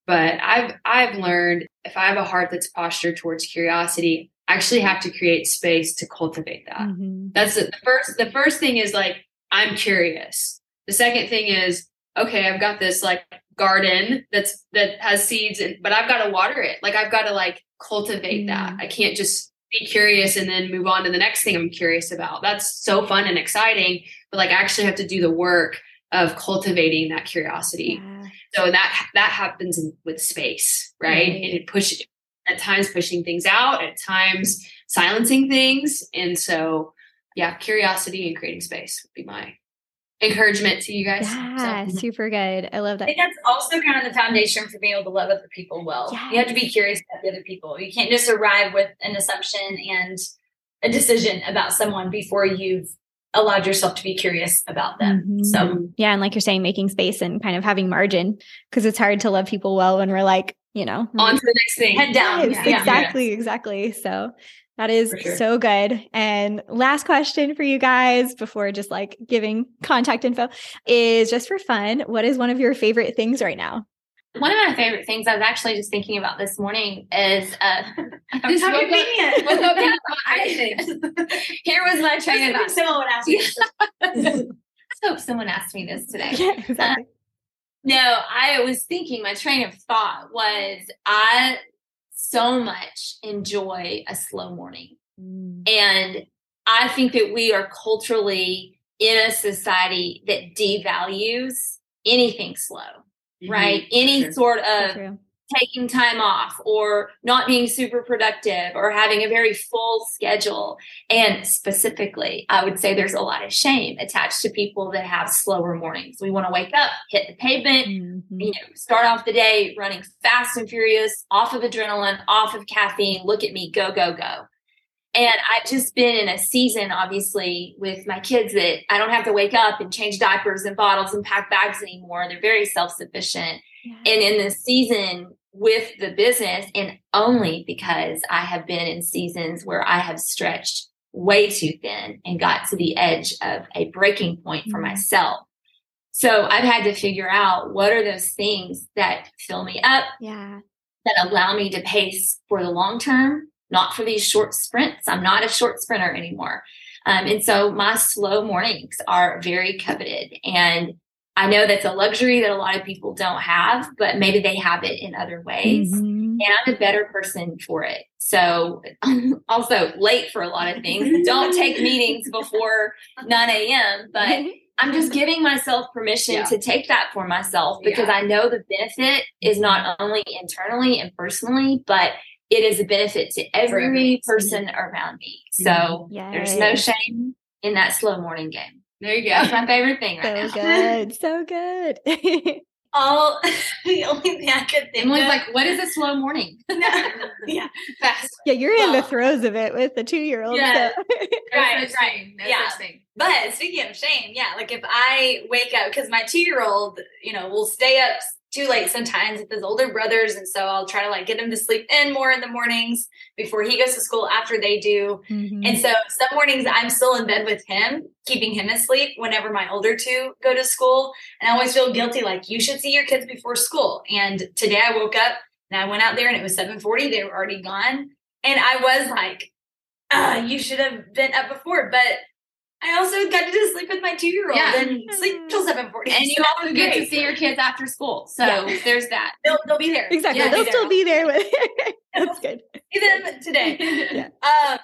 but I've, I've learned if I have a heart that's postured towards curiosity, I actually have to create space to cultivate that. Mm-hmm. That's the, the first, the first thing is like, I'm curious. The second thing is, okay, I've got this like garden that's, that has seeds, and, but I've got to water it. Like I've got to like cultivate mm-hmm. that. I can't just be curious and then move on to the next thing I'm curious about. That's so fun and exciting, but like I actually have to do the work of cultivating that curiosity. Yeah. So that, that happens in, with space, right? Mm-hmm. And it pushes, at times pushing things out, at times silencing things. And so, yeah, curiosity and creating space would be my encouragement to you guys. Yeah, so. Super good. I love that. I think that's also kind of the foundation for being able to love other people well. Yes. You have to be curious about the other people. You can't just arrive with an assumption and a decision about someone before you've allowed yourself to be curious about them. Mm-hmm. So yeah. And like you're saying, making space and kind of having margin, because it's hard to love people well when we're like, you know, on to the next thing, head down. Yes, yeah. Exactly. Yeah. Exactly. So that is sure. so good. And last question for you guys before just like giving contact info is just for fun. What is one of your favorite things right now? One of my favorite things I was actually just thinking about this morning is uh, this how convenient. Woke up, woke up, here was my train of thought. Someone asked me this. I hope someone asked me this today. Yeah, exactly. Uh, no, I was thinking my train of thought was I so much enjoy a slow morning. Mm. And I think that we are culturally in a society that devalues anything slow. Right? Mm-hmm. Any sure. sort of so taking time off or not being super productive or having a very full schedule. And specifically, I would say there's a lot of shame attached to people that have slower mornings. We want to wake up, hit the pavement, mm-hmm. you know, start off the day running fast and furious, off of adrenaline, off of caffeine. Look at me, go, go, go. And I've just been in a season, obviously, with my kids that I don't have to wake up and change diapers and bottles and pack bags anymore. They're very self-sufficient. Yeah. And in this season with the business, and only because I have been in seasons where I have stretched way too thin and got to the edge of a breaking point mm-hmm. for myself. So I've had to figure out what are those things that fill me up, yeah. that allow me to pace for the long term. Not for these short sprints. I'm not a short sprinter anymore. Um, and so my slow mornings are very coveted. And I know that's a luxury that a lot of people don't have, but maybe they have it in other ways. Mm-hmm. And I'm a better person for it. So also late for a lot of things. Don't take meetings before nine a.m., but I'm just giving myself permission yeah. to take that for myself because yeah. I know the benefit is not only internally and personally, but it is a benefit to every person around me. So Yay. There's no shame in that slow morning game. There you go. That's my favorite thing right so now. Good. So good. All the only thing I could think Emily's of. Like, what is a slow morning? yeah. Fast. Yeah, you're well, in the throes of it with the two-year-old. Yeah. So. right, no right. No yeah. But speaking of shame, yeah, like if I wake up, because my two-year-old, you know, will stay up too late sometimes with his older brothers. And so I'll try to like get him to sleep in more in the mornings before he goes to school after they do. Mm-hmm. And so some mornings I'm still in bed with him, keeping him asleep whenever my older two go to school. And I always feel guilty. Like you should see your kids before school. And today I woke up and I went out there and it was seven forty. They were already gone. And I was like, ah, you should have been up before. But I also got to sleep with my two-year-old yeah. and sleep till seven forty. And you so also get great. To see your kids after school. So yeah. there's that. They'll, they'll be there. Exactly. Yeah, they'll, they'll be still there. be there. With that's good. See them today. Yeah. Um,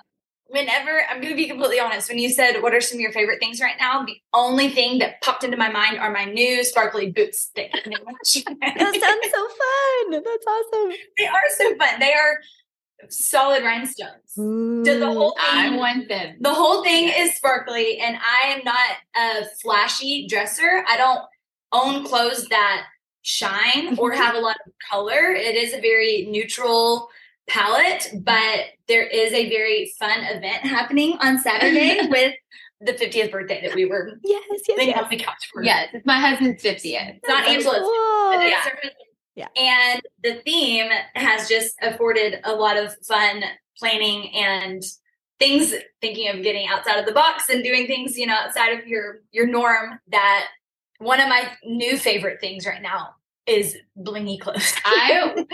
whenever, I'm going to be completely honest, when you said, what are some of your favorite things right now? The only thing that popped into my mind are my new sparkly boots. That, that sounds so fun. That's awesome. They are so fun. They are solid rhinestones. Ooh, so the whole thing, I want them. The whole thing is sparkly, and I am not a flashy dresser. I don't own clothes that shine or have a lot of color. It is a very neutral palette, but there is a very fun event happening on Saturday with the fiftieth birthday that we were yes, yes, yes. on the couch for. Yes, it's my husband's fiftieth. It's not Angela's. Cool. Yeah. And the theme has just afforded a lot of fun planning and things, thinking of getting outside of the box and doing things, you know, outside of your, your norm. That one of my new favorite things right now is blingy clothes. I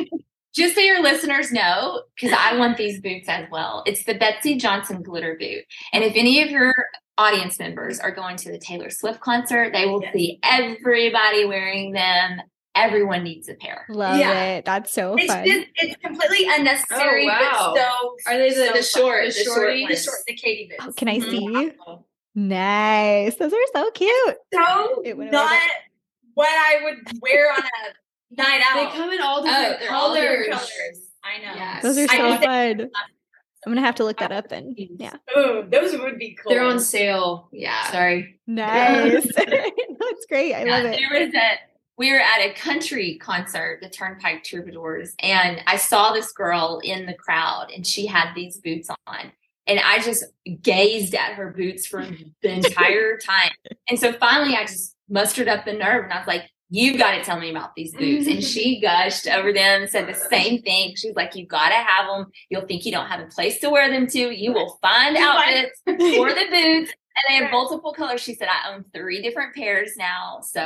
just so your listeners know, because I want these boots as well. It's the Betsy Johnson glitter boot. And if any of your audience members are going to the Taylor Swift concert, they will yes. see everybody wearing them. Everyone needs a pair. Love yeah. it. That's so it's fun. Just, it's completely unnecessary. Oh, wow. But so are they the, so the short, the short, the short, the Katie boots? Oh, can I see? Mm-hmm. Nice. Those are so cute. So it not what I would wear on a night out. They come in all different oh, colors. colors. I know. Yes. Those are so I fun. I'm gonna have to look that up then. Yeah. Oh, those would be cool. They're on sale. Yeah. Sorry. Nice. That's great. I yeah, love it. There was that. We were at a country concert, the Turnpike Troubadours, and I saw this girl in the crowd, and she had these boots on. And I just gazed at her boots for the entire time. And so finally, I just mustered up the nerve, and I was like, you've got to tell me about these boots. And she gushed over them, said the same thing. She's like, you've got to have them. You'll think you don't have a place to wear them to. You will find outfits for the boots. And they have multiple colors. She said, I own three different pairs now, so...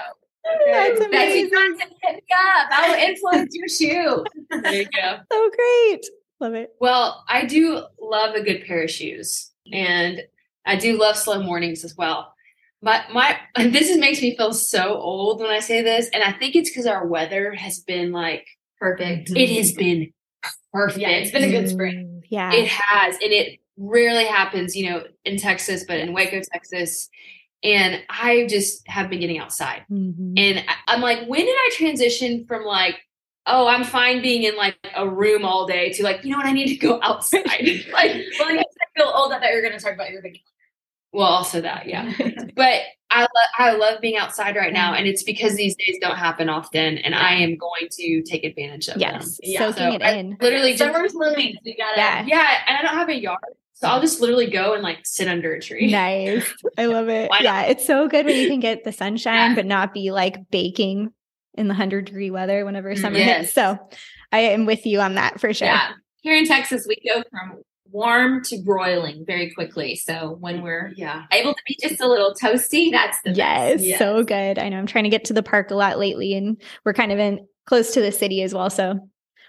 Okay. That's amazing. That's pick up. I will influence your shoe. There you go. So great. Love it. Well, I do love a good pair of shoes, and I do love slow mornings as well. But my, this is, makes me feel so old when I say this. And I think it's because our weather has been like perfect. It has been perfect. Yeah, it's been a good spring. Yeah, it has. And it rarely happens, you know, in Texas, but in Waco, Texas. And I just have been getting outside. Mm-hmm. And I'm like, when did I transition from like, oh, I'm fine being in like a room all day to like, you know what? I need to go outside. Like, well, I feel old. I thought you were going to talk about your vacation. Well, also that. Yeah. But I, lo- I love being outside right now. And it's because these days don't happen often. And I am going to take advantage of yes. them. Yeah. Soaking so it I in. Literally. Summer's living. So you gotta, yeah. yeah. And I don't have a yard. So I'll just literally go and like sit under a tree. Nice. I love it. Yeah. It's so good when you can get the sunshine, yeah. but not be like baking in the hundred degree weather whenever summer yes. hits. So I am with you on that for sure. Yeah. Here in Texas, we go from warm to broiling very quickly. So when we're yeah. able to be just a little toasty, that's the yes, best. Yes. So good. I know I'm trying to get to the park a lot lately, and we're kind of in close to the city as well. So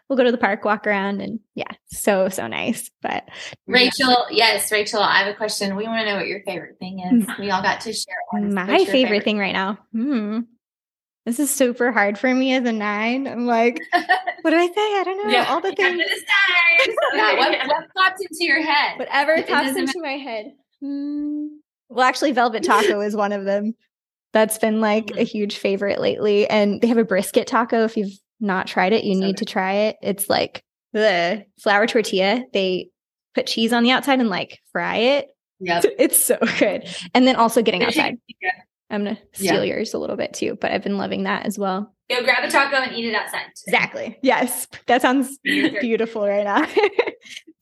we'll go to the park, walk around, and yeah, so, so nice. But Rachel, yeah. yes, Rachel, I have a question. We want to know what your favorite thing is. We all got to share ours. My favorite, favorite thing right now. Hmm. This is super hard for me as a nine. I'm like, what do I say? I don't know. Yeah. All the things. yeah, what, what popped into your head? Whatever pops into my head. Hmm. Well, actually, Velvet Taco is one of them. That's been like mm-hmm. a huge favorite lately. And they have a brisket taco. If you've not tried it, you need okay. to try it. It's like the flour tortilla. They put cheese on the outside and like fry it. Yeah, so it's so good. And then also getting outside. Yeah. I'm gonna steal yeah. yours a little bit too, but I've been loving that as well. Go grab a taco and eat it outside. Exactly. Yes, that sounds beautiful right now.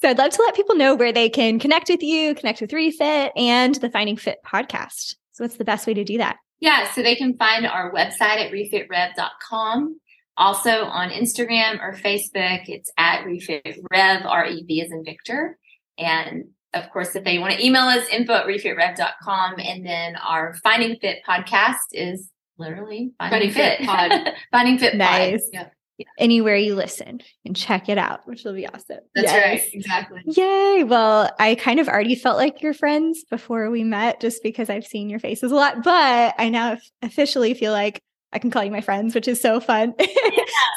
So I'd love to let people know where they can connect with you, connect with Refit and the Finding Fit podcast. So what's the best way to do that? Yeah, so they can find our website at refit rev dot com. Also on Instagram or Facebook, it's at RefitRev, R E V as in Victor. And of course, if they want to email us, info at refit rev dot com. And then our Finding Fit podcast is literally Finding, Finding Fit. Fit Pod. Finding Fit nice. Pod. Yep. Yeah. Anywhere you listen and check it out, which will be awesome. That's yes. right. Exactly. Yay. Well, I kind of already felt like your friends before we met just because I've seen your faces a lot, but I now officially feel like I can call you my friends, which is so fun. Yeah.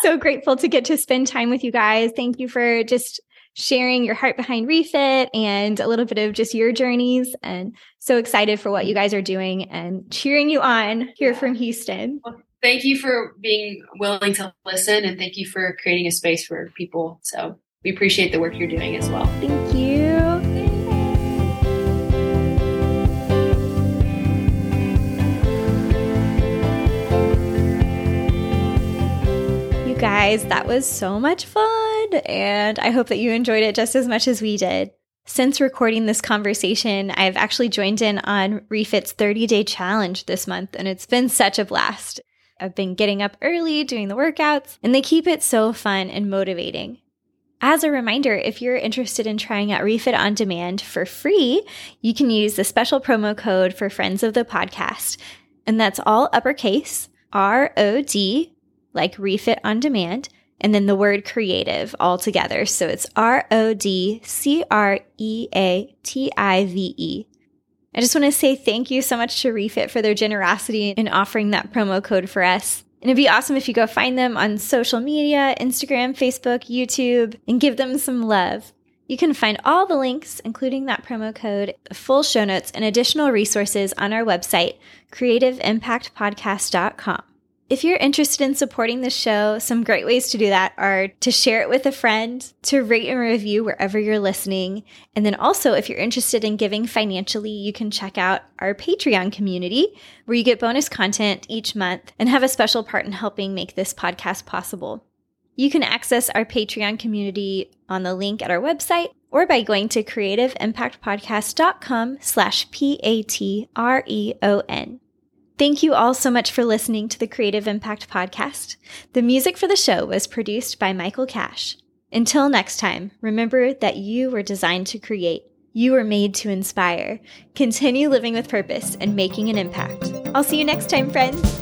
So grateful to get to spend time with you guys. Thank you for just sharing your heart behind Refit and a little bit of just your journeys. And so excited for what you guys are doing and cheering you on here yeah. from Houston. Well, thank you for being willing to listen, and thank you for creating a space for people. So we appreciate the work you're doing as well. Thank you. Guys, that was so much fun, and I hope that you enjoyed it just as much as we did. Since recording this conversation, I've actually joined in on Refit's thirty-day challenge this month, and it's been such a blast. I've been getting up early, doing the workouts, and they keep it so fun and motivating. As a reminder, if you're interested in trying out Refit On Demand for free, you can use the special promo code for Friends of the Podcast, and that's all uppercase, R O D, like Refit On Demand, and then the word creative all together. So it's R O D C R E A T I V E. I just want to say thank you so much to Refit for their generosity in offering that promo code for us. And it'd be awesome if you go find them on social media, Instagram, Facebook, YouTube, and give them some love. You can find all the links, including that promo code, the full show notes, and additional resources on our website, creative impact podcast dot com. If you're interested in supporting the show, some great ways to do that are to share it with a friend, to rate and review wherever you're listening. And then also, if you're interested in giving financially, you can check out our Patreon community, where you get bonus content each month and have a special part in helping make this podcast possible. You can access our Patreon community on the link at our website or by going to creative impact podcast dot com slash P A T R E O N. Thank you all so much for listening to the Creative Impact Podcast. The music for the show was produced by Michael Cash. Until next time, remember that you were designed to create. You were made to inspire. Continue living with purpose and making an impact. I'll see you next time, friends.